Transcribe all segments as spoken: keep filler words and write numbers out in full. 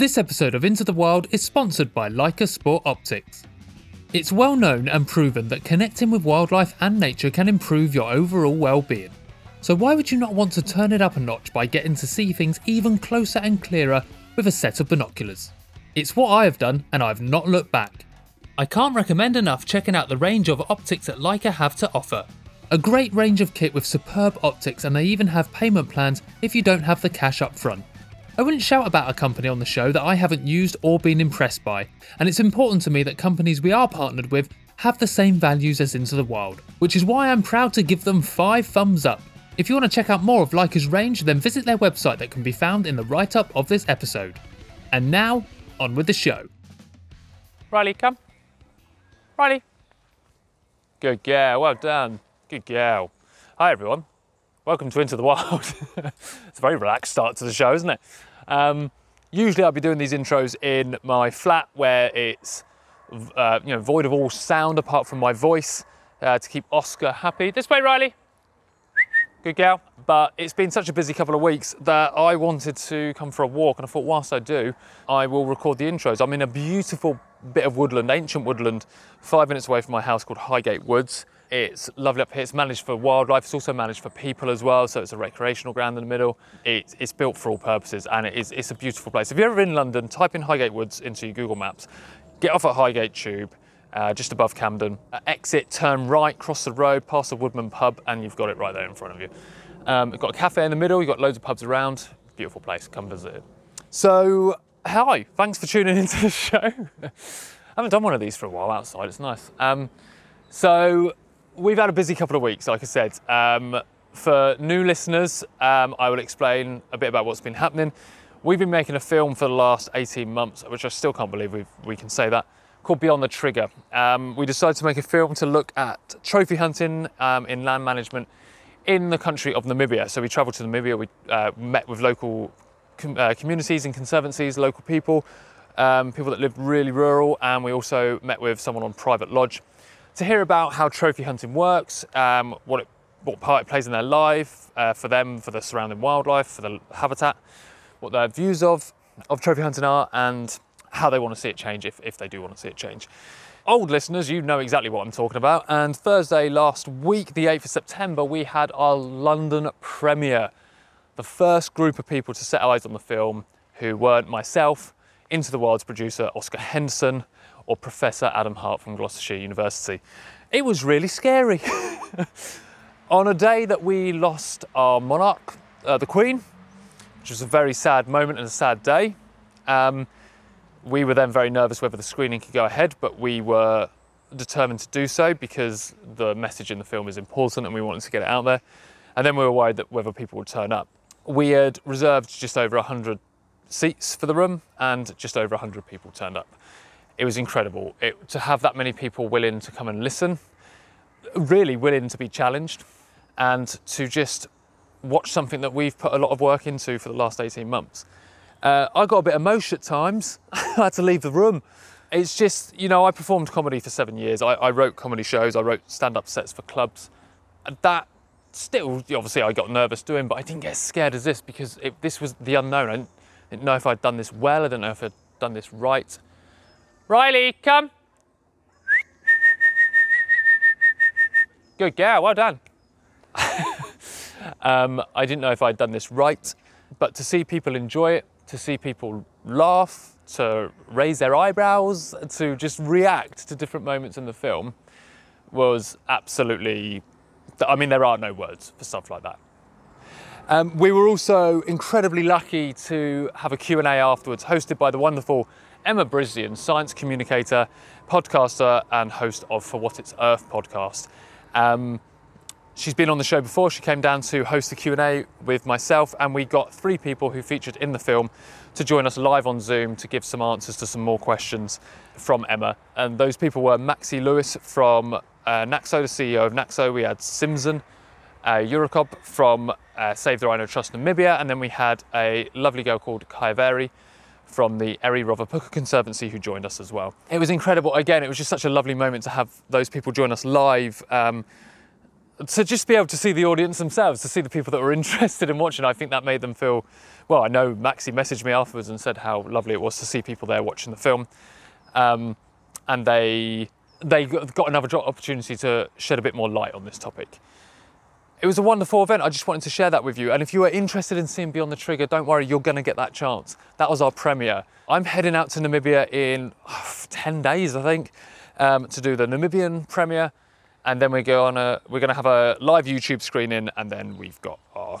This episode of Into the Wild is sponsored by Leica Sport Optics. It's well known and proven that connecting with wildlife and nature can improve your overall well-being. So why would you not want to turn it up a notch by getting to see things even closer and clearer with a set of binoculars? It's what I have done, and I've not looked back. I can't recommend enough checking out the range of optics that Leica have to offer. A great range of kit with superb optics, and they even have payment plans if you don't have the cash up front. I wouldn't shout about a company on the show that I haven't used or been impressed by, and it's important to me that companies we are partnered with have the same values as Into the Wild, which is why I'm proud to give them five thumbs up. If you want to check out more of Leica's range, then visit their website that can be found in the write-up of this episode. And now, on with the show. Riley, come. Riley. Good girl, well done. Good girl. Hi everyone. Welcome to Into the Wild. It's a very relaxed start to the show, isn't it? Um, usually I'll be doing these intros in my flat where it's uh, you know, void of all sound apart from my voice uh, to keep Oscar happy. This way, Riley. Good girl. But it's been such a busy couple of weeks that I wanted to come for a walk, and I thought whilst I do, I will record the intros. I'm in a beautiful bit of woodland, ancient woodland, five minutes away from my house called Highgate Woods. It's lovely up here. It's managed for wildlife. It's also managed for people as well. So it's a recreational ground in the middle. It, it's built for all purposes, and it is, it's a beautiful place. If you're ever in London, type in Highgate Woods into your Google Maps. Get off at Highgate Tube, uh, just above Camden. Uh, exit, turn right, cross the road, past the Woodman pub, and you've got it right there in front of you. Um, you've got a cafe in the middle. You've got loads of pubs around. Beautiful place. Come visit it. So, hi. Thanks for tuning into the show. I haven't done one of these for a while outside. It's nice. Um, so... We've had a busy couple of weeks, like I said. Um, for new listeners, um, I will explain a bit about what's been happening. We've been making a film for the last eighteen months, which I still can't believe we've, we can say that, called Beyond the Trigger. Um, we decided to make a film to look at trophy hunting um, in land management in the country of Namibia. So we travelled to Namibia, we uh, met with local com- uh, communities and conservancies, local people, um, people that lived really rural, and we also met with someone on Private Lodge to hear about how trophy hunting works, um, what, it, what part it plays in their life, uh, for them, for the surrounding wildlife, for the habitat, what their views of, of trophy hunting are, and how they want to see it change, if, if they do want to see it change. Old listeners, you know exactly what I'm talking about, and Thursday last week, the eighth of September, we had our London premiere. The first group of people to set eyes on the film who weren't myself, Into the Wild's producer Oscar Henderson, or Professor Adam Hart from Gloucestershire University. It was really scary. On a day that we lost our monarch, uh, the Queen, which was a very sad moment and a sad day. Um, we were then very nervous whether the screening could go ahead, but we were determined to do so because the message in the film is important and we wanted to get it out there. And then we were worried that whether people would turn up. We had reserved just over one hundred seats for the room, and just over one hundred people turned up. It was incredible it, to have that many people willing to come and listen, really willing to be challenged, and to just watch something that we've put a lot of work into for the last eighteen months. Uh, I got a bit emotional at times. I had to leave the room. It's just, you know, I performed comedy for seven years. I, I wrote comedy shows. I wrote stand-up sets for clubs. And that still, obviously, I got nervous doing, but I didn't get as scared as this because it, this was the unknown. I didn't, didn't know if I'd done this well. I didn't know if I'd done this right. Riley, come. Good girl, well done. um, I didn't know if I'd done this right, but to see people enjoy it, to see people laugh, to raise their eyebrows, to just react to different moments in the film was absolutely, I mean, there are no words for stuff like that. Um, we were also incredibly lucky to have a Q and A afterwards, hosted by the wonderful Emma Brizdian, science communicator, podcaster, and host of For What It's Earth podcast. Um, she's been on the show before. She came down to host the Q and A with myself, and we got three people who featured in the film to join us live on Zoom to give some answers to some more questions from Emma. And those people were Maxi Lewis from uh, NACSO, the C E O of NACSO. We had Simson, uh, Eurocop from uh, Save the Rhino Trust Namibia, and then we had a lovely girl called Kaiveri from the Erie Rovapukka Conservancy who joined us as well. It was incredible. Again, it was just such a lovely moment to have those people join us live, um, to just be able to see the audience themselves, to see the people that were interested in watching, I think that made them feel, well, I know Maxi messaged me afterwards and said how lovely it was to see people there watching the film. Um, and they they got another opportunity to shed a bit more light on this topic. It was a wonderful event. I just wanted to share that with you. And if you are interested in seeing Beyond the Trigger, don't worry, you're going to get that chance. That was our premiere. I'm heading out to Namibia in oh, ten days, I think, um, to do the Namibian premiere. And then we go on a, we're going to have a live YouTube screening, and then we've got our,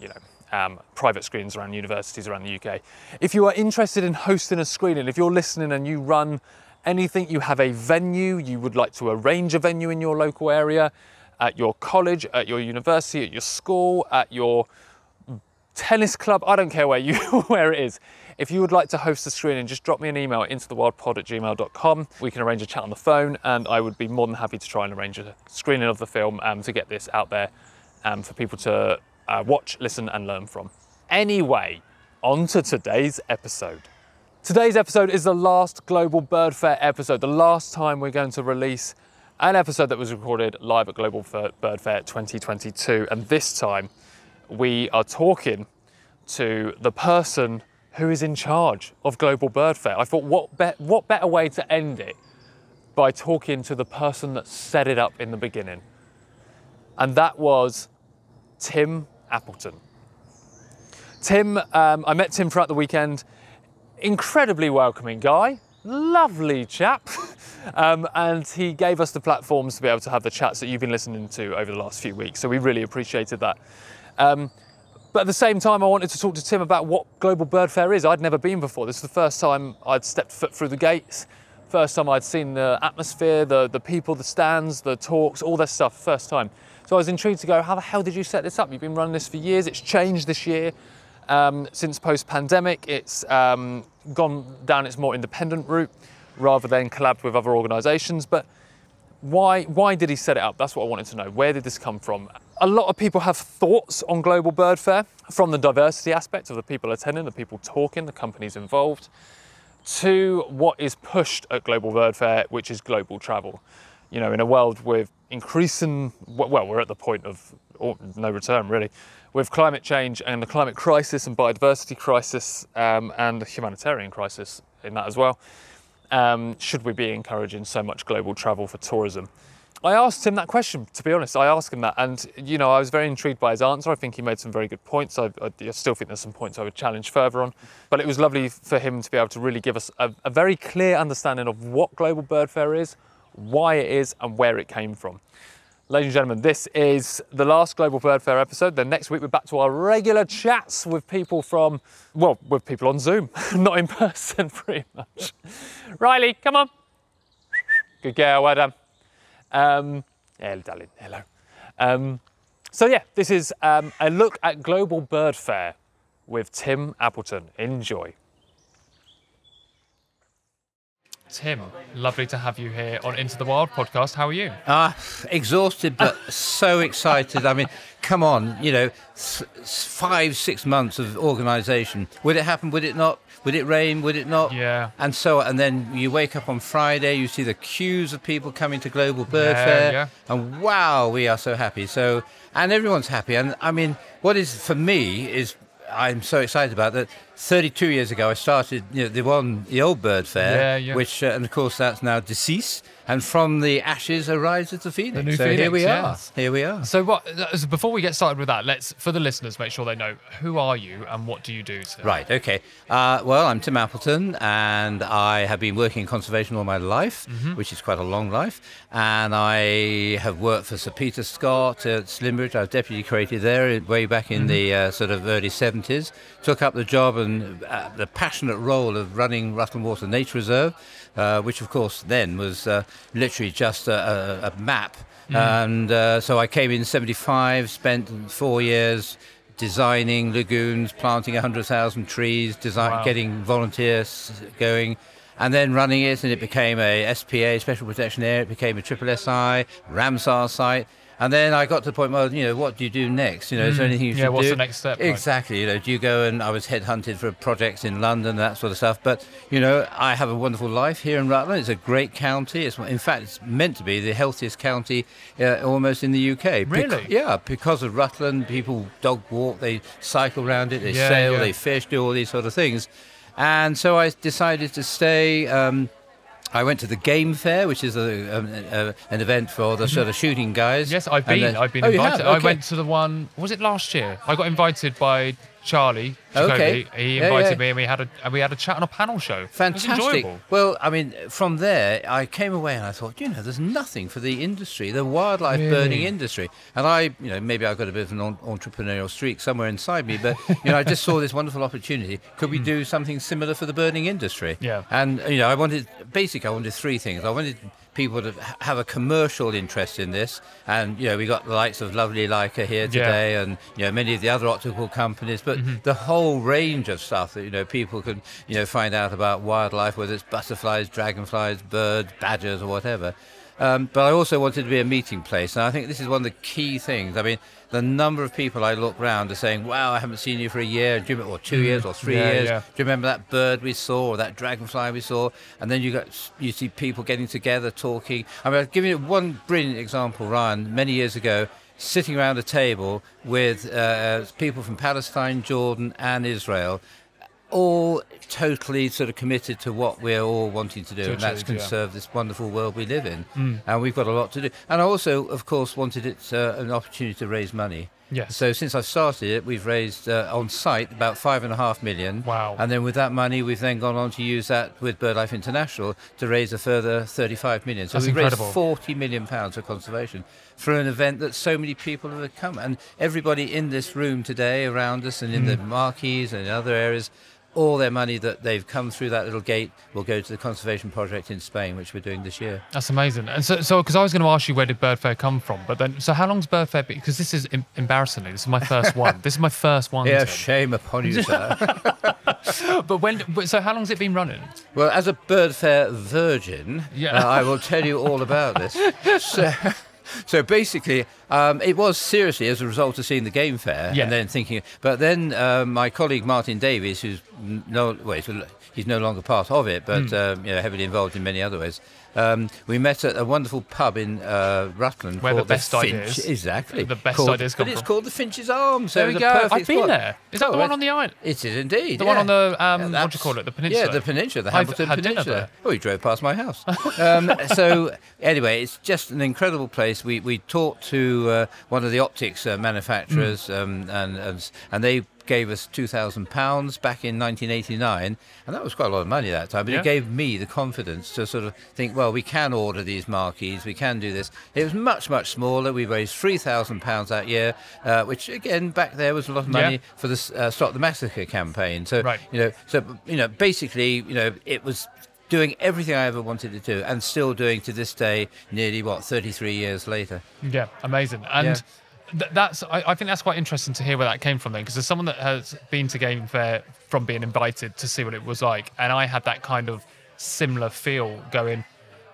you know, um, private screens around universities around the U K. If you are interested in hosting a screening, if you're listening and you run anything, you have a venue, you would like to arrange a venue in your local area, at your college, at your university, at your school, at your tennis club, I don't care where you where it is. If you would like to host a screening, just drop me an email at into the wild pod at gmail dot com. We can arrange a chat on the phone, and I would be more than happy to try and arrange a screening of the film um, to get this out there um, for people to uh, watch, listen and learn from. Anyway, on to today's episode. Today's episode is the last Global Bird Fair episode, the last time we're going to release an episode that was recorded live at Global Bird Fair twenty twenty-two, and this time we are talking to the person who is in charge of Global Bird Fair. I thought, what, be- what better way to end it by talking to the person that set it up in the beginning? And that was Tim Appleton. Tim, um, I met Tim throughout the weekend. Incredibly welcoming guy, lovely chap. Um, and he gave us the platforms to be able to have the chats that you've been listening to over the last few weeks. So we really appreciated that. Um, but at the same time, I wanted to talk to Tim about what Global Bird Fair is. I'd never been before. This is the first time I'd stepped foot through the gates. First time I'd seen the atmosphere, the, the people, the stands, the talks, all that stuff, first time. So I was intrigued to go, how the hell did you set this up? You've been running this for years. It's changed this year. Um, since post-pandemic, it's um, gone down its more independent route, rather than collab with other organisations. But why why did he set it up? That's what I wanted to know. Where did this come from? A lot of people have thoughts on Global Bird Fair, from the diversity aspect of the people attending, the people talking, the companies involved, to what is pushed at Global Bird Fair, which is global travel. You know, in a world with increasing, well, we're at the point of no return really, with climate change and the climate crisis and biodiversity crisis um, and the humanitarian crisis in that as well. Um, should we be encouraging so much global travel for tourism? I asked him that question, to be honest. I asked him that, and you know, I was very intrigued by his answer. I think he made some very good points. I, I still think there's some points I would challenge further on, but it was lovely for him to be able to really give us a, a very clear understanding of what Global Bird Fair is, why it is, and where it came from. Ladies and gentlemen, this is the last Global Bird Fair episode. Then next week we're back to our regular chats with people from, well, with people on Zoom, not in person pretty much. Riley, come on. Good girl, well done. Um, hello, darling, hello. Um, so yeah, this is um, a look at Global Bird Fair with Tim Appleton. Enjoy. Tim, lovely to have you here on Into the Wild podcast. How are you? Ah, uh, exhausted, but so excited. I mean, come on, you know, s- five, six months of organisation. Would it happen? Would it not? Would it rain? Would it not? Yeah. And so, and then you wake up on Friday, you see the queues of people coming to Global Bird yeah, Fair, yeah. and wow, we are so happy. So, and everyone's happy. And I mean, what is for me is. I'm so excited about that. thirty-two years ago, I started you know, the one, the old Bird Fair, yeah, yeah. which, uh, and of course, that's now deceased. And from the ashes arises the phoenix. The new so phoenix, here we yeah. are. Here we are. So, what? So before we get started with that, let's for the listeners make sure they know who are you and what do you do. Tim? Right. Okay. Uh, well, I'm Tim Appleton, and I have been working in conservation all my life, mm-hmm. which is quite a long life. And I have worked for Sir Peter Scott at Slimbridge. I was deputy creative there way back in mm-hmm. the uh, sort of early seventies. Took up the job and uh, the passionate role of running Rutland Water Nature Reserve, uh, which of course then was. Uh, literally just a, a, a map. Mm. And uh, so I came in seventy-five, spent four years designing lagoons, planting one hundred thousand trees, design, wow. getting volunteers going, and then running it. And it became a S P A, Special Protection Area. It became a Triple S I, Ramsar site. And then I got to the point where, you know, what do you do next? You know, mm. is there anything you yeah, should do? Yeah, what's the next step? Exactly. Like? You know, do you go and I was headhunted for projects in London, that sort of stuff. But, you know, I have a wonderful life here in Rutland. It's a great county. It's, in fact, it's meant to be the healthiest county uh, almost in the U K. Really? Beca- yeah, because of Rutland, people dog walk, they cycle around it, they yeah, sail, yeah. they fish, do all these sort of things. And so I decided to stay... Um, I went to the Game Fair, which is a, a, a, an event for the sort of shooting guys. Yes, I've been. Then, I've been oh, invited. Okay. I went to the one. Was it last year? I got invited by Charlie Chicole. Okay. He invited yeah, yeah. me, and we had a and we had a chat on a panel show. Fantastic. It was enjoyable. Well, I mean, from there, I came away and I thought, you know, there's nothing for the industry, the wildlife really? birding industry. And I, you know, maybe I've got a bit of an entrepreneurial streak somewhere inside me, but you know, I just saw this wonderful opportunity. Could we mm. do something similar for the birding industry? Yeah. And you know, I wanted basically I wanted three things. I wanted people to have a commercial interest in this, and you know, we got the likes of lovely Leica here today, yeah. and you know, many of the other optical companies, but mm-hmm. the whole range of stuff that you know people can you know find out about wildlife, whether it's butterflies, dragonflies, birds, badgers, or whatever. Um, but I also wanted to be a meeting place, and I think this is one of the key things. I mean, the number of people I look round are saying, "Wow, I haven't seen you for a year, do you, or two years, or three yeah, years. Yeah. Do you remember that bird we saw, or that dragonfly we saw?" And then you got you see people getting together, talking. I mean, I'll give you one brilliant example, Ryan. Many years ago, sitting around a table with uh, people from Palestine, Jordan, and Israel, all totally sort of committed to what we're all wanting to do, to and that's change, conserve yeah. this wonderful world we live in. Mm. And we've got a lot to do. And I also, of course, wanted it uh, an opportunity to raise money. Yes. So since I've started it, we've raised uh, on site about five and a half million. Wow. And then with that money, we've then gone on to use that with BirdLife International to raise a further thirty-five million. So that's we've incredible. raised forty million pounds for conservation for an event that so many people have come. And everybody in this room today around us and in mm. the marquees and in other areas, all their money that they've come through that little gate will go to the conservation project in Spain, which we're doing this year. That's amazing. And so, so because I was going to ask you, where did Bird Fair come from? But then, so how long's Bird Fair been? Because this is em- embarrassingly, this is my first one. This is my first one. Yeah, Tim. Shame upon you, sir. But when? But so how long's it been running? Well, as a Bird Fair virgin, yeah. uh, I will tell you all about this. So, So basically, um, it was seriously as a result of seeing the Game Fair yeah. and then thinking. But then uh, my colleague Martin Davies, who's no wait, he's no longer part of it, but mm. um, you know, heavily involved in many other ways. Um, we met at a wonderful pub in uh, Rutland where the best the Finch, ideas exactly the best called, ideas come but from. It's called the Finch's Arms. There so we go. I've been spot. there. Is that oh, the one on the island? It is indeed. The yeah. one on the um, yeah, what do you call it? The peninsula. Yeah, the peninsula, the Hamilton Peninsula. Oh, you drove past my house. um, so anyway, it's just an incredible place. We we talked to uh, one of the optics uh, manufacturers, mm. um, and, and and they gave us two thousand pounds back in nineteen eighty-nine, and that was quite a lot of money that time, but yeah. it gave me the confidence to sort of think, well, we can order these marquees, we can do this. It was much, much smaller. We raised three thousand pounds that year, uh, which, again, back there was a lot of money yeah. for the uh, Stop the Massacre campaign. So, right. you know, so, you know, basically, you know, it was doing everything I ever wanted to do and still doing to this day, nearly, what, thirty-three years later. Yeah, amazing. And... Yeah. That's. I, I think that's quite interesting to hear where that came from then, because as someone that has been to Game Fair from being invited to see what it was like, and I had that kind of similar feel going,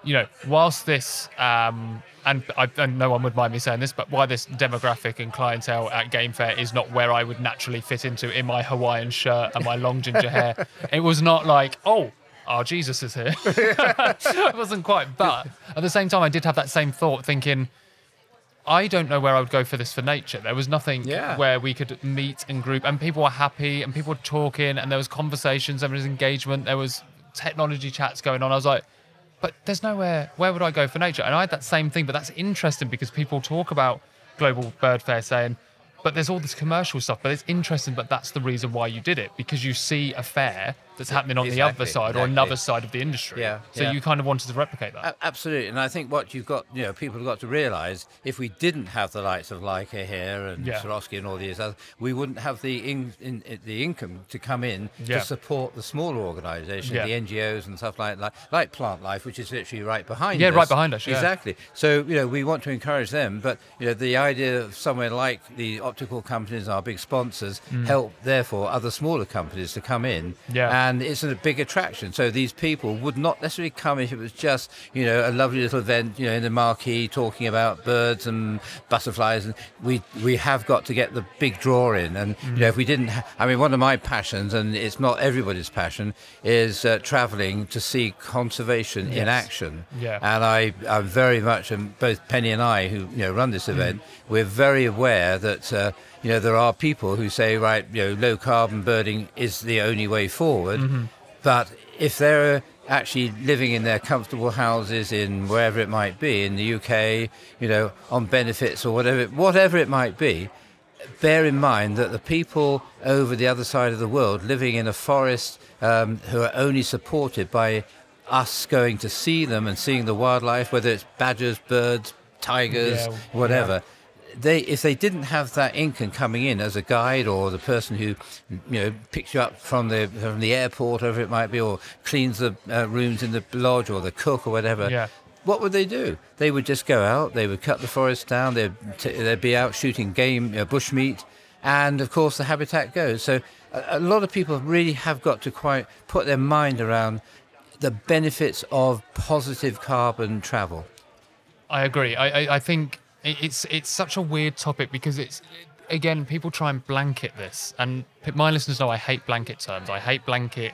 you know, whilst this, um, and, I, and no one would mind me saying this, but why this demographic and clientele at Game Fair is not where I would naturally fit into in my Hawaiian shirt and my long ginger hair. It was not like, oh, our Jesus is here. It wasn't quite, but at the same time, I did have that same thought thinking, I don't know where I would go for this for nature. There was nothing yeah. where we could meet and group, and people were happy, and people were talking, and there was conversations, there was engagement, there was technology chats going on. I was like, but there's nowhere, where would I go for nature? And I had that same thing, but that's interesting because people talk about Global Bird Fair saying, but there's all this commercial stuff, but it's interesting, but that's the reason why you did it, because you see a fair that's happening on exactly, the other side exactly. or another side of the industry. Yeah, so yeah. you kind of wanted to replicate that. A- absolutely. And I think what you've got, you know, people have got to realise, if we didn't have the likes of Leica here and yeah. Swarovski and all these others, we wouldn't have the in, in, in, the income to come in yeah. to support the smaller organisations, yeah. the N G Os and stuff like that, like, like Plant Life, which is literally right behind yeah, us. Yeah, right behind us, yeah. Exactly. So, you know, we want to encourage them, but, you know, the idea of somewhere like the optical companies, our big sponsors, mm. help, therefore, other smaller companies to come in. Yeah. And and it's a big attraction. So these people would not necessarily come if it was just, you know, a lovely little event, you know, in the marquee talking about birds and butterflies. And we we have got to get the big draw in. And mm. you know, if we didn't, ha- I mean, one of my passions, and it's not everybody's passion, is uh, travelling to see conservation yes. in action. Yeah. And I I'm very much, and both Penny and I, who you know run this event, mm. we're very aware that. Uh, You know, there are people who say, right, you know, low carbon birding is the only way forward. Mm-hmm. But if they're actually living in their comfortable houses in wherever it might be, in the U K, you know, on benefits or whatever, whatever it might be, bear in mind that the people over the other side of the world living in a forest um, who are only supported by us going to see them and seeing the wildlife, whether it's badgers, birds, tigers, yeah, whatever. Yeah. They, if they didn't have that income coming in as a guide or the person who, you know, picks you up from the from the airport, whatever it might be, or cleans the uh, rooms in the lodge, or the cook or whatever, yeah. what would they do? They would just go out. They would cut the forest down. They'd t- they'd be out shooting game, uh, bushmeat, and of course the habitat goes. So a, a lot of people really have got to quite put their mind around the benefits of positive carbon travel. I agree. I I, I think. It's it's such a weird topic because it's, again, people try and blanket this. And my listeners know I hate blanket terms. I hate blanket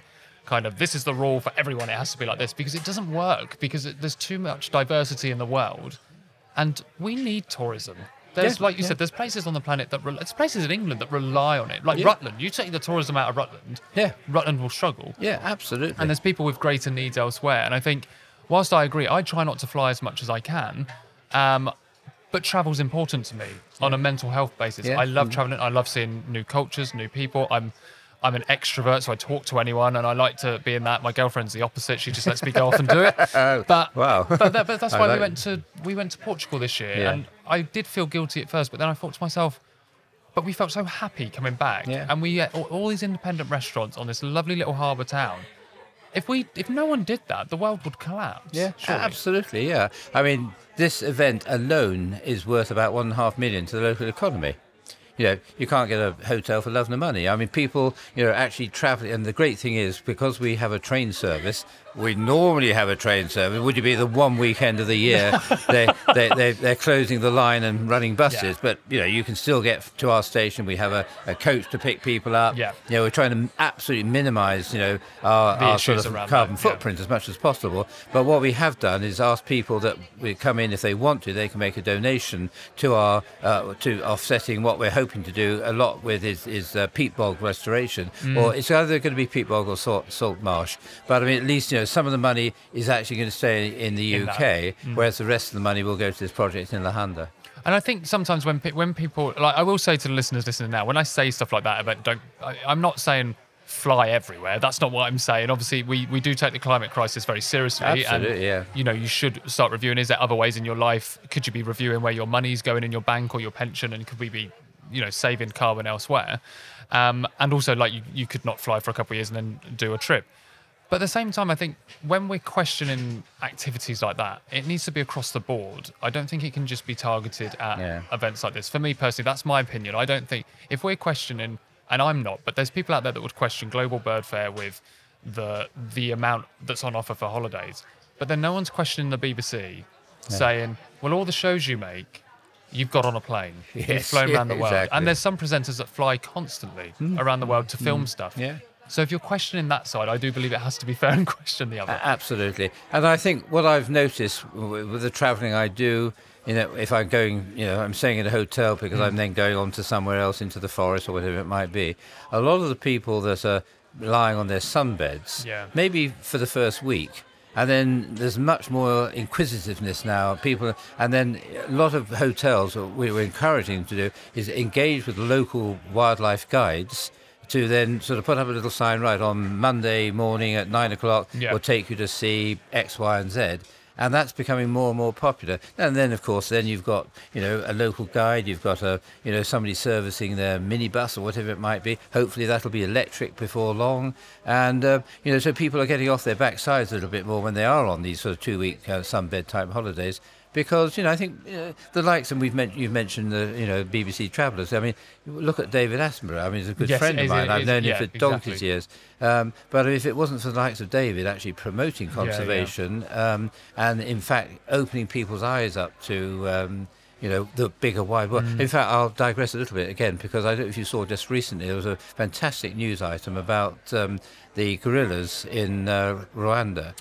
kind of, this is the rule for everyone. It has to be like this, because it doesn't work, because it, there's too much diversity in the world. And we need tourism. There's, yeah, like you yeah. said, there's places on the planet that, re- there's places in England that rely on it. Like yeah. Rutland, you take the tourism out of Rutland, yeah. Rutland will struggle. Yeah, absolutely. And there's people with greater needs elsewhere. And I think, whilst I agree, I try not to fly as much as I can, um, but travel's important to me yeah. on a mental health basis. Yeah. I love traveling. I love seeing new cultures, new people. I'm I'm an extrovert, so I talk to anyone, and I like to be in that. My girlfriend's the opposite. She just lets me go off and do it. But wow. but, that, but that's why like we went to we went to Portugal this year, yeah. and I did feel guilty at first, but then I thought to myself, but we felt so happy coming back, yeah. and we had all, all these independent restaurants on this lovely little harbour town. If we, if no one did that, the world would collapse. Yeah, surely. Absolutely, yeah. I mean, this event alone is worth about one and a half million to the local economy. You know, you can't get a hotel for love nor money. I mean, people, you know, actually travelling. And the great thing is, because we have a train service, we normally have a train service. Would you be the one weekend of the year they, they, they, they're closing the line and running buses? Yeah. But, you know, you can still get to our station. We have a, a coach to pick people up. Yeah. You know, we're trying to absolutely minimise, you know, our, our sort of carbon that. footprint yeah. as much as possible. But what we have done is ask people that we come in, if they want to, they can make a donation to our uh, to offsetting what we're hoping hoping to do a lot with is, is uh, peat bog restoration, mm. or it's either going to be peat bog or salt, salt marsh. But I mean, at least, you know, some of the money is actually going to stay in the in U K, mm. whereas the rest of the money will go to this project in Lahanda. And I think sometimes when when people, like, I will say to the listeners listening now, when I say stuff like that about don't, I, I'm not saying fly everywhere. That's not what I'm saying. Obviously, we, we do take the climate crisis very seriously. Absolutely, and, yeah. you know, you should start reviewing. Is there other ways in your life? Could you be reviewing where your money's going in your bank or your pension? And could we be, you know, saving carbon elsewhere, um, and also like you, you could not fly for a couple of years and then do a trip. But at the same time, I think when we're questioning activities like that, it needs to be across the board. I don't think it can just be targeted at yeah. events like this. For me personally, that's my opinion. I don't think, if we're questioning, and I'm not, but there's people out there that would question Global Bird Fair with the the amount that's on offer for holidays, but then no one's questioning the B B C yeah. saying, well, all the shows you make, you've got on a plane. Yes, you've flown yeah, around the world. Exactly. And there's some presenters that fly constantly mm. around the world to film mm. stuff. Yeah. So if you're questioning that side, I do believe it has to be fair and question the other. Uh, absolutely. And I think what I've noticed with the travelling I do, you know, if I'm going, you know, I'm staying in a hotel because mm. I'm then going on to somewhere else into the forest or whatever it might be, a lot of the people that are lying on their sunbeds, yeah. maybe for the first week, and then there's much more inquisitiveness now. People, and then a lot of hotels, what we were encouraging them to do is engage with local wildlife guides to then sort of put up a little sign, right, on Monday morning at nine o'clock, yeah. we'll take you to see X, Y, and Z. And that's becoming more and more popular. And then, of course, then you've got, you know, a local guide. You've got a, you know, somebody servicing their minibus or whatever it might be. Hopefully that'll be electric before long. And, uh, you know, so people are getting off their backsides a little bit more when they are on these sort of two-week uh, sunbed-type holidays. because, you know, I think you know, the likes, and we've men- you've mentioned the, you know, B B C Travellers. I mean, look at David Attenborough. I mean, he's a good yes, friend of mine. Is, I've known yeah, him for donkey's exactly. years. Um, but if it wasn't for the likes of David actually promoting conservation yeah, yeah. Um, and, in fact, opening people's eyes up to... Um, you know, the bigger, wide world. Mm. In fact, I'll digress a little bit again, because I don't know if you saw just recently, there was a fantastic news item about um, the gorillas in uh, Rwanda.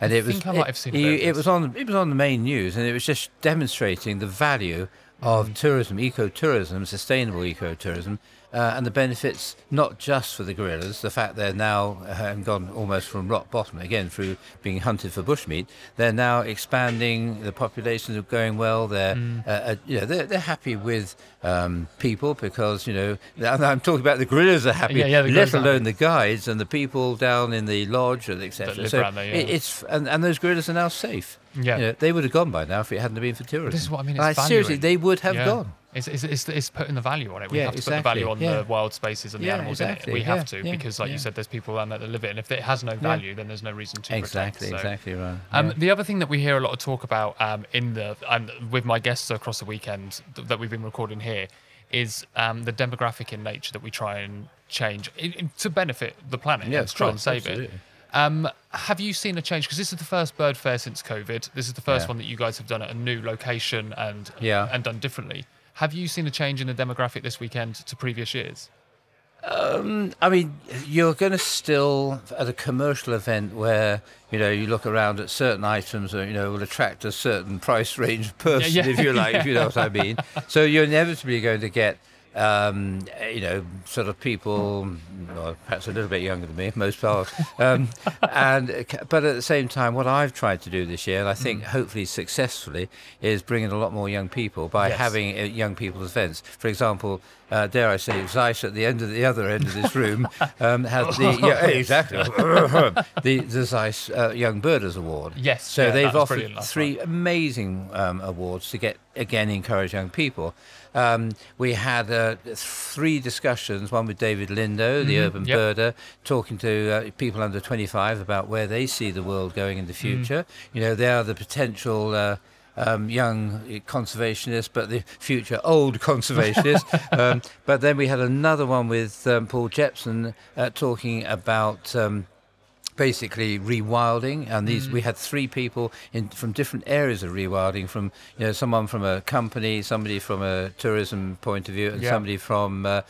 And I it think was, I might it, have seen you, it was on It was on the main news, and it was just demonstrating the value of mm. tourism, ecotourism, sustainable ecotourism, uh, and the benefits not just for the gorillas, the fact they're now uh, gone almost from rock bottom, again, through being hunted for bushmeat. They're now expanding, the populations are going well, they're, mm. uh, uh, you know, they're, they're happy with um, people because, you know, I'm talking about the gorillas are happy, yeah, yeah, let alone the guides and the people down in the lodge, and et cetera. So there, yeah. it, it's, and, and those gorillas are now safe. Yeah, you know, they would have gone by now if it hadn't been for tourism. This is what I mean. It's like, seriously, they would have yeah. gone. It's, it's, it's, it's putting the value on it. We yeah, have to exactly. put the value on yeah. the wild spaces and yeah, the animals exactly. in it. We yeah, have to yeah, because, like yeah. you said, there's people around that that live it. And if it has no value, yeah. then there's no reason to exactly, protect it. So, exactly right. Yeah. Um, the other thing that we hear a lot of talk about um, in the um, with my guests across the weekend th- that we've been recording here is um, the demographic in nature that we try and change in, in, to benefit the planet yeah, and try course, and save absolutely. it. Um, have you seen a change? Because this is the first bird fair since COVID. This is the first yeah. one that you guys have done at a new location and yeah. and done differently. Have you seen a change in the demographic this weekend to previous years? Um, I mean, you're going to still, at a commercial event where, you know, you look around at certain items that, you know, will attract a certain price range person, yeah, yeah. if you like, yeah. if you know what I mean. So you're inevitably going to get... Um, you know, sort of people, well, perhaps a little bit younger than me, most part. Um, and but at the same time, what I've tried to do this year, and I think mm. hopefully successfully, is bring in a lot more young people by yes. having young people's events. For example, uh, dare I say, Zeiss at the end of the other end of this room um, has the yeah, exactly the, the Zeiss uh, Young Birders Award. Yes, so yeah, they've offered three one. amazing um, awards to get again encourage young people. Um, we had uh, three discussions, one with David Lindo, the mm, urban yep. birder, talking to uh, people under twenty-five about where they see the world going in the future. Mm. You know, they are the potential uh, um, young conservationists, but the future old conservationists. um, but then we had another one with um, Paul Jepson uh, talking about... Um, basically rewilding, and these mm. we had three people in from different areas of rewilding, from you know someone from a company, somebody from a tourism point of view, and yeah. somebody from uh,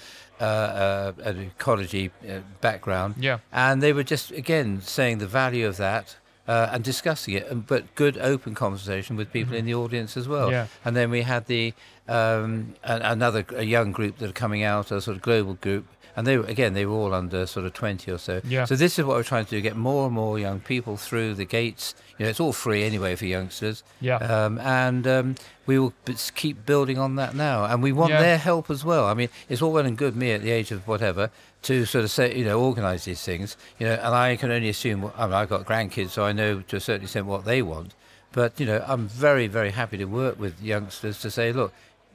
uh, uh, an ecology uh, background, yeah and they were just again saying the value of that uh, and discussing it, and but good open conversation with people mm-hmm. in the audience as well. yeah. And then we had the um, another a young group that are coming out, a sort of global group. And they were, again, they were all under sort of twenty or so. Yeah. So this is what we're trying to do, get more and more young people through the gates. You know, it's all free anyway for youngsters. Yeah. Um, and um, we will b- keep building on that now. And we want yeah. their help as well. I mean, it's all well and good me at the age of whatever to sort of say, you know, organise these things. You know, and I can only assume, what, I mean, I've got grandkids, so I know to a certain extent what they want. But, you know, I'm very, very happy to work with youngsters to say, look,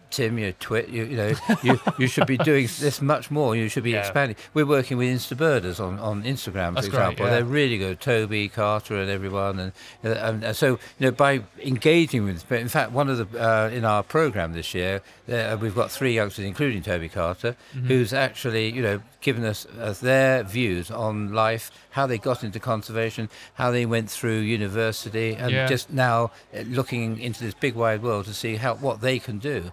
Tim, you twit, you, you know, you, you should be doing this much more. You should be yeah. expanding. We're working with Instabirders on, on Instagram, for That's example. Great, yeah. They're really good, Toby Carter and everyone. And, and, and so, you know, by engaging with, in fact, one of the, uh, in our program this year, uh, we've got three youngsters, including Toby Carter, mm-hmm. who's actually, you know, given us uh, their views on life, how they got into conservation, how they went through university, and yeah. just now looking into this big wide world to see how what they can do.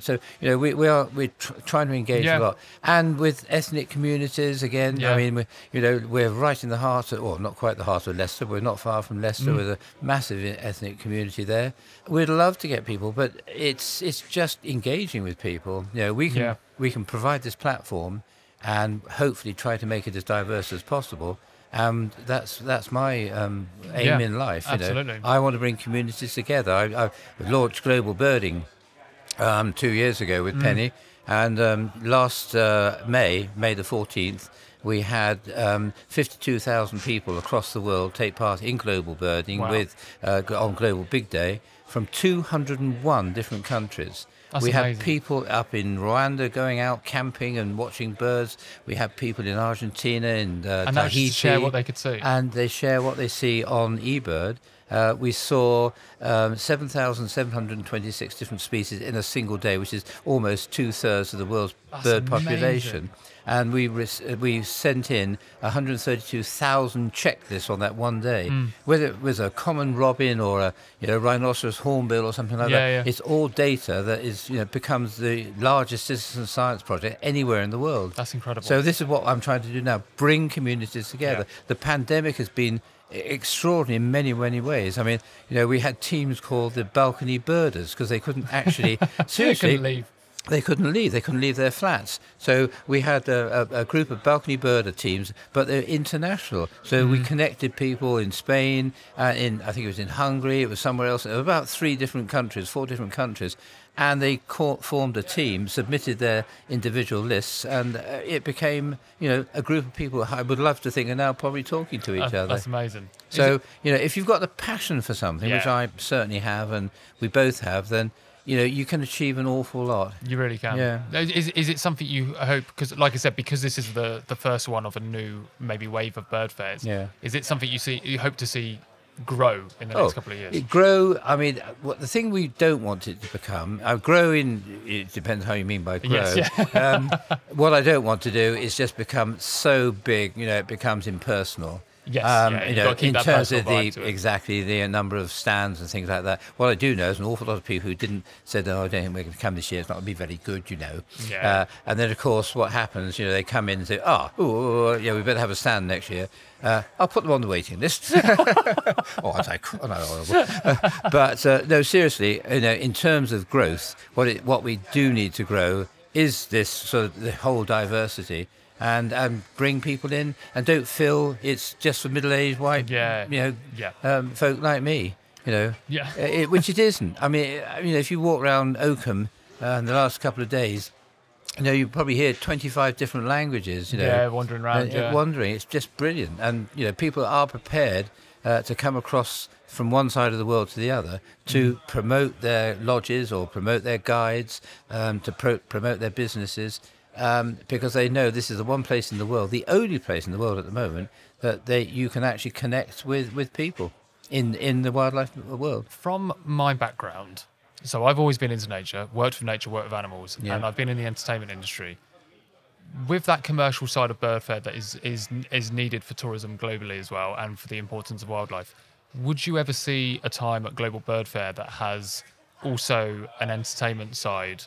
So, you know, we, we are, we're tr- trying to engage yeah. a lot. And with ethnic communities, again, yeah. I mean, we, you know, we're right in the heart of, well, not quite the heart of Leicester. We're not far from Leicester mm. with a massive ethnic community there. We'd love to get people, but it's it's just engaging with people. You know, we can, yeah. we can provide this platform and hopefully try to make it as diverse as possible. Um, that's that's my um, aim yeah, in life. You absolutely. know, I want to bring communities together. I, I've launched Global Birding Um, two years ago with mm. Penny, and um, last uh, May, May the fourteenth, we had um, fifty-two thousand people across the world take part in Global Birding wow. with uh, on Global Big Day from two hundred one different countries. That's we amazing. Had people up in Rwanda going out camping and watching birds. We had people in Argentina and uh, and Tahiti, share what they could see, and they share what they see on eBird. Uh, we saw um, seven thousand seven hundred twenty-six different species in a single day, which is almost two-thirds of the world's That's bird amazing. population. And we res- we sent in one hundred thirty-two thousand checklists on that one day. Mm. Whether it was a common robin or a you know rhinoceros hornbill or something like yeah, that, yeah. it's all data that is you know becomes the largest citizen science project anywhere in the world. That's incredible. So this is what I'm trying to do now: bring communities together. Yeah. The pandemic has been extraordinary in many, many ways. I mean, you know, we had teams called the balcony birders because they couldn't actually seriously. couldn't leave. They couldn't leave. They couldn't leave their flats. So we had a, a, a group of balcony birder teams, but they're international. So mm. we connected people in Spain, uh, in I think it was in Hungary, it was somewhere else, about three different countries, four different countries. And they caught, formed a team, submitted their individual lists, and it became, you know, a group of people I would love to think are now probably talking to each that's, other. That's amazing. So, it- you know, if you've got the passion for something, yeah. which I certainly have and we both have, then... you know, you can achieve an awful lot. You really can. Yeah. Is is it something you hope, because like I said, because this is the, the first one of a new maybe wave of bird fairs, yeah. is it something you see you hope to see grow in the oh, next couple of years? It grow, I mean, what the thing we don't want it to become, uh, grow in, it depends how you mean by grow. Yes, yeah. um, what I don't want to do is just become so big, you know, it becomes impersonal. Yes, um, yeah, you know, in terms of the exactly the number of stands and things like that. What I do know is an awful lot of people who didn't said, "Oh, I don't think we're going to come this year. It's not going to be very good," you know. Yeah. Uh, and then of course, what happens? You know, they come in and say, "Oh, ooh, ooh, ooh, yeah, we better have a stand next year." Uh, I'll put them on the waiting list. oh, I take, oh, no, horrible. Uh, but uh, no, seriously, you know, in terms of growth, what it, what we do need to grow is this sort of the whole diversity. And and bring people in, and don't feel it's just for middle-aged white, yeah. you know, yeah. um, folk like me, you know, yeah. it, which it isn't. I mean, you know, if you walk around Oakham uh, in the last couple of days, you know, you probably hear twenty-five different languages, you know, yeah, wandering around, and, yeah. wandering. It's just brilliant, and you know, people are prepared uh, to come across from one side of the world to the other to mm. promote their lodges or promote their guides, um, to pro- promote their businesses. Um, because they know this is the one place in the world, the only place in the world at the moment, that they you can actually connect with, with people in, in the wildlife world. From my background, so I've always been into nature, worked with nature, worked with animals, yeah. and I've been in the entertainment industry. With that commercial side of bird fair that is, is, is needed for tourism globally as well and for the importance of wildlife, would you ever see a time at Global Bird Fair that has also an entertainment side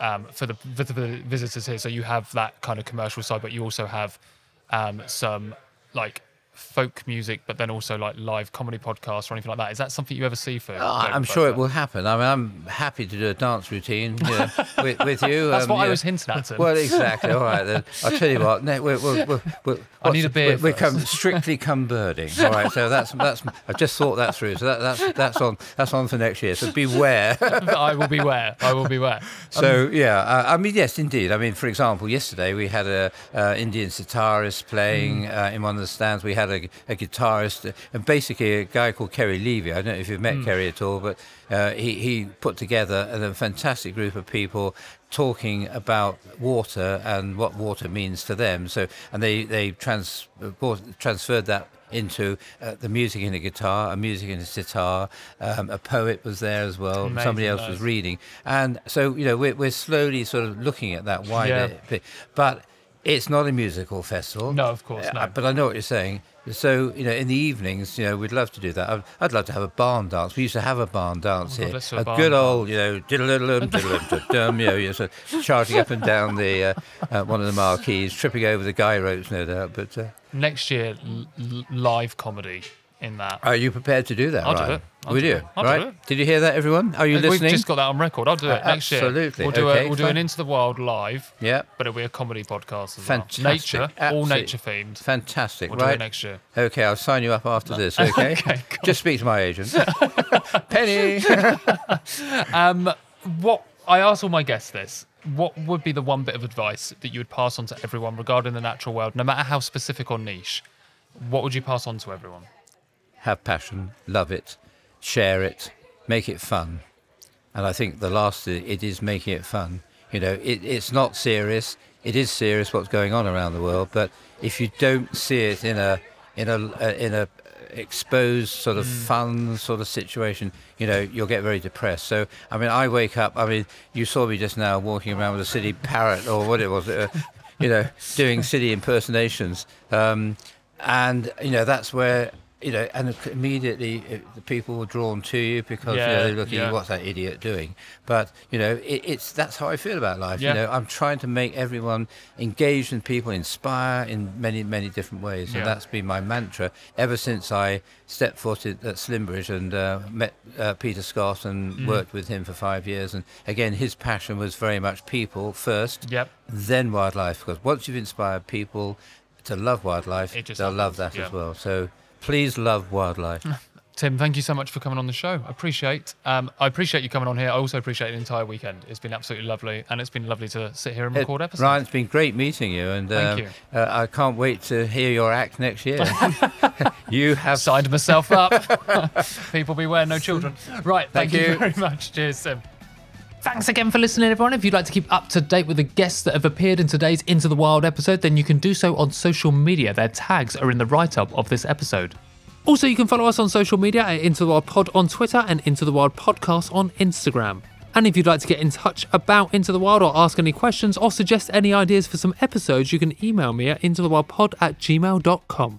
Um, for, the, for the visitors here? So you have that kind of commercial side, but you also have um, some like folk music, but then also like live comedy podcasts or anything like that. Is that something you ever see for? Oh, I'm sure that? It will happen. I mean, I'm happy to do a dance routine you know, with, with you. That's um, what you I know. was hinting at. Well, exactly. All right, then. I'll tell you what. No, we're, we're, we're, I need a beer. We're, we're come, strictly come birding. All right. So that's that's. I just thought that through. So that, that's that's on that's on for next year. So beware. I will beware. I will beware. So um, yeah, uh, I mean yes, indeed. I mean, for example, yesterday we had a uh, Indian sitarist playing mm. uh, in one of the stands. We had A, a guitarist and basically a guy called Kerry Levy. I don't know if you've met mm. Kerry at all, but uh, he, he put together a, a fantastic group of people talking about water and what water means to them. So, and they, they trans, bought, transferred that into uh, the music in a guitar, a music in a sitar, um, a poet was there as well, amazing, somebody else nice. was reading. And so, you know, we're, we're slowly sort of looking at that wider yeah. bit. But it's not a musical festival. No, of course not. But I know what you're saying. So, you know, in the evenings, you know, we'd love to do that. I'd, I'd love to have a barn dance. We used to have a barn dance oh, here. A, a good old, you know, diddle-diddle-dum, diddle-dum, you know, you're sort of charging up and down the uh, uh, one of the marquees, tripping over the guy ropes, no doubt. But uh, next year, l- live comedy in that. Are you prepared to do that? I'll Ryan? do it. I'll we do, do. I'll right? do it. Did you hear that, everyone? Are you We've listening? We've just got that on record. I'll do it uh, next absolutely. year. Absolutely. We'll do, okay, a, we'll do an Into the Wild live, yeah. but it'll be a comedy podcast as Fantastic. well. Nature, absolutely. all nature-themed. Fantastic. We'll right. do it next year. Okay, I'll sign you up after no. this, okay? okay cool. Just speak to my agent. Penny! um, what I asked all my guests this. What would be the one bit of advice that you would pass on to everyone regarding the natural world, no matter how specific or niche? What would you pass on to everyone? Have passion, love it, share it, make it fun. And I think the last, it is making it fun. You know, it, it's not serious. It is serious what's going on around the world, but if you don't see it in a in a in a exposed sort of mm. fun sort of situation, you know, you'll get very depressed. So, I mean, I wake up, I mean, you saw me just now walking around with a city parrot or what it was, uh, you know, doing city impersonations. Um, and, you know, that's where, you know, and immediately it, the people were drawn to you because yeah, you know, they're looking, yeah. what's that idiot doing? But, you know, it, it's that's how I feel about life. Yeah. You know, I'm trying to make everyone engaged in people, inspire in many, many different ways. And yeah. that's been my mantra ever since I stepped foot at Slimbridge and uh, met uh, Peter Scott and mm. worked with him for five years. And again, his passion was very much people first, yep. then wildlife. Because once you've inspired people to love wildlife, they'll happens. love that yeah. as well. So... please love wildlife. Tim, thank you so much for coming on the show. I appreciate um, I appreciate you coming on here. I also appreciate the entire weekend. It's been absolutely lovely, and it's been lovely to sit here and record episodes. Ryan, it's been great meeting you, and um, thank you. Uh, I can't wait to hear your act next year. You have... signed myself up. People beware, no children. Right, thank, thank you. you very much. Cheers, Tim. Thanks again for listening, everyone. If you'd like to keep up to date with the guests that have appeared in today's Into the Wild episode, then you can do so on social media. Their tags are in the write-up of this episode. Also, you can follow us on social media at Into the Wild Pod on Twitter and Into the Wild Podcast on Instagram. And if you'd like to get in touch about Into the Wild or ask any questions or suggest any ideas for some episodes, you can email me at intowthewildpod at gmail dot com.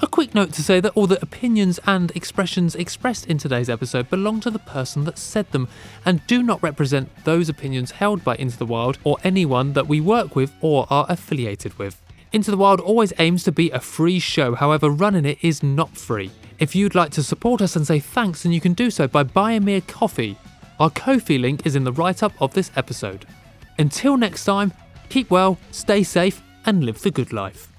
A quick note to say that all the opinions and expressions expressed in today's episode belong to the person that said them and do not represent those opinions held by Into the Wild or anyone that we work with or are affiliated with. Into the Wild always aims to be a free show, however running it is not free. If you'd like to support us and say thanks, then you can do so by buying me a coffee. Our Ko-fi link is in the write-up of this episode. Until next time, keep well, stay safe and live the good life.